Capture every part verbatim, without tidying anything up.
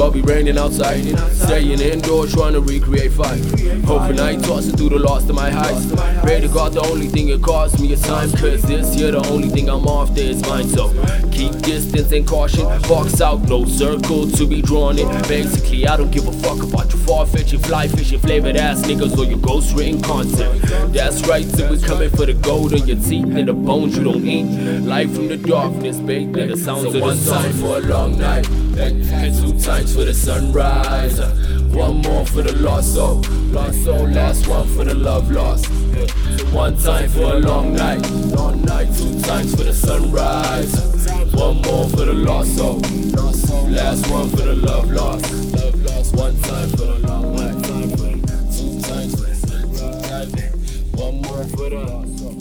twelve, be raining outside. Staying indoors, trying to recreate fun. Hoping I ain't tossing through the lost of my highs. Pray to God, the only thing it costs me is time. Cause this year, the only thing I'm after is mine. So keep distance and caution. Box out, no circle to be drawn in. Basically, I don't give a fuck about your far-fetching, fly-fishing, flavored ass niggas or your ghost-written content. That's right, so we coming for the gold on your teeth and the bones you don't eat. Light from the darkness, baked like the sounds so of the one time for a long night, and two times for the sunrise. One more for the lost soul, lost soul, last one for the love lost. So one time for a long night, long night, two times for the sunrise. One more for the lost soul, lost soul, last one for the love lost. Love lost, one time for the long night, two times for the sunrise. One more for the lost soul.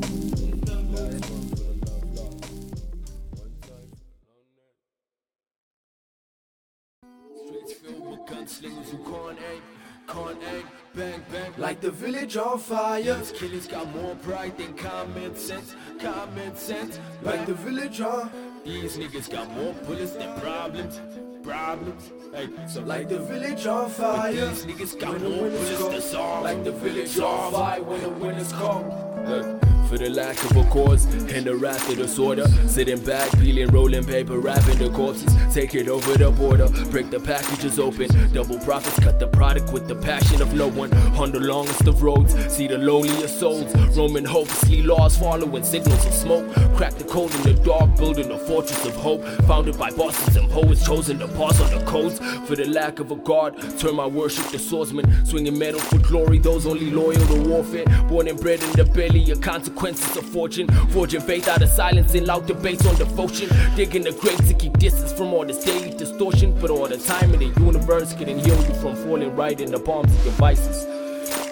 Slingers who can't aim, can't aim, bang, bang, like the village on fire. These killers got more pride than common sense, common sense, like the village on. These niggas got more bullets than problems, problems, hey, so like the village on fire. These niggas got more bullets than songs, like the village on fire when the winter's cold. For the lack of a cause and the wrath of disorder, sitting back, peeling, rolling paper, wrapping the corpses. Take it over the border, break the packages open. Double profits, cut the product with the passion of no one. On the longest of roads, see the loneliest souls roaming hopelessly lost, following signals of smoke. Crack the code in the dark, building a fortress of hope, founded by bosses and poets, chosen to pause on the codes. For the lack of a guard, turn my worship to swordsman, swinging metal for glory, those only loyal to warfare. Born and bred in the belly, a consequence of fortune, forging faith out of silence in loud debates on devotion, digging the grave to keep distance from all this daily distortion. But all the time in the universe couldn't heal you from falling right in the palms of your vices.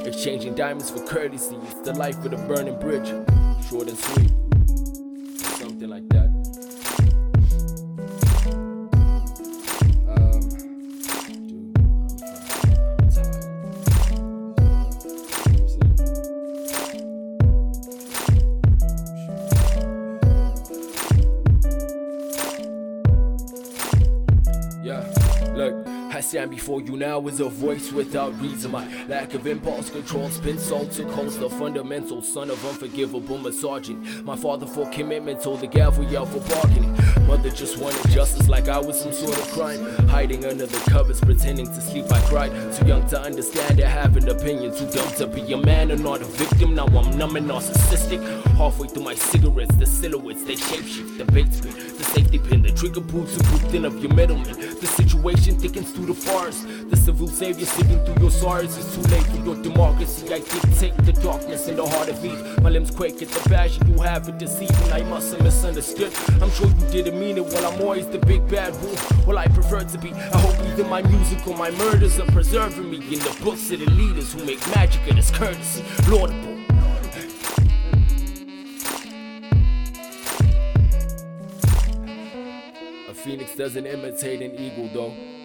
Exchanging diamonds for courtesy, it's the life of the burning bridge, short and sweet, something like that. I stand before you now as a voice without reason. My lack of impulse control spin salted calls the fundamental son of unforgivable massaging. My father for commitment told the gavel yell for bargaining. Mother just wanted justice like I was some sort of crime. Hiding under the covers, pretending to sleep, I cried. Too young to understand or have an opinion. Too dumb to be a man or not a victim. Now I'm numb and narcissistic. Halfway through my cigarettes, the silhouettes, they shapeshift. The bait spin, the safety pin, the trigger pulls the group thin of your middleman. The situation thickens through the forest. The civil savior sitting through your sorrows. It's too late for your democracy. I dictate the darkness in the heart of each. My limbs quake at the passion you have for deceiving. I must have misunderstood. I'm sure you didn't mean it. Well, I'm always the big bad wolf. Well, I prefer to be. I hope either my music or my murders are preserving me in the books of the leaders who make magic of this courtesy laudable. A phoenix doesn't imitate an eagle, though.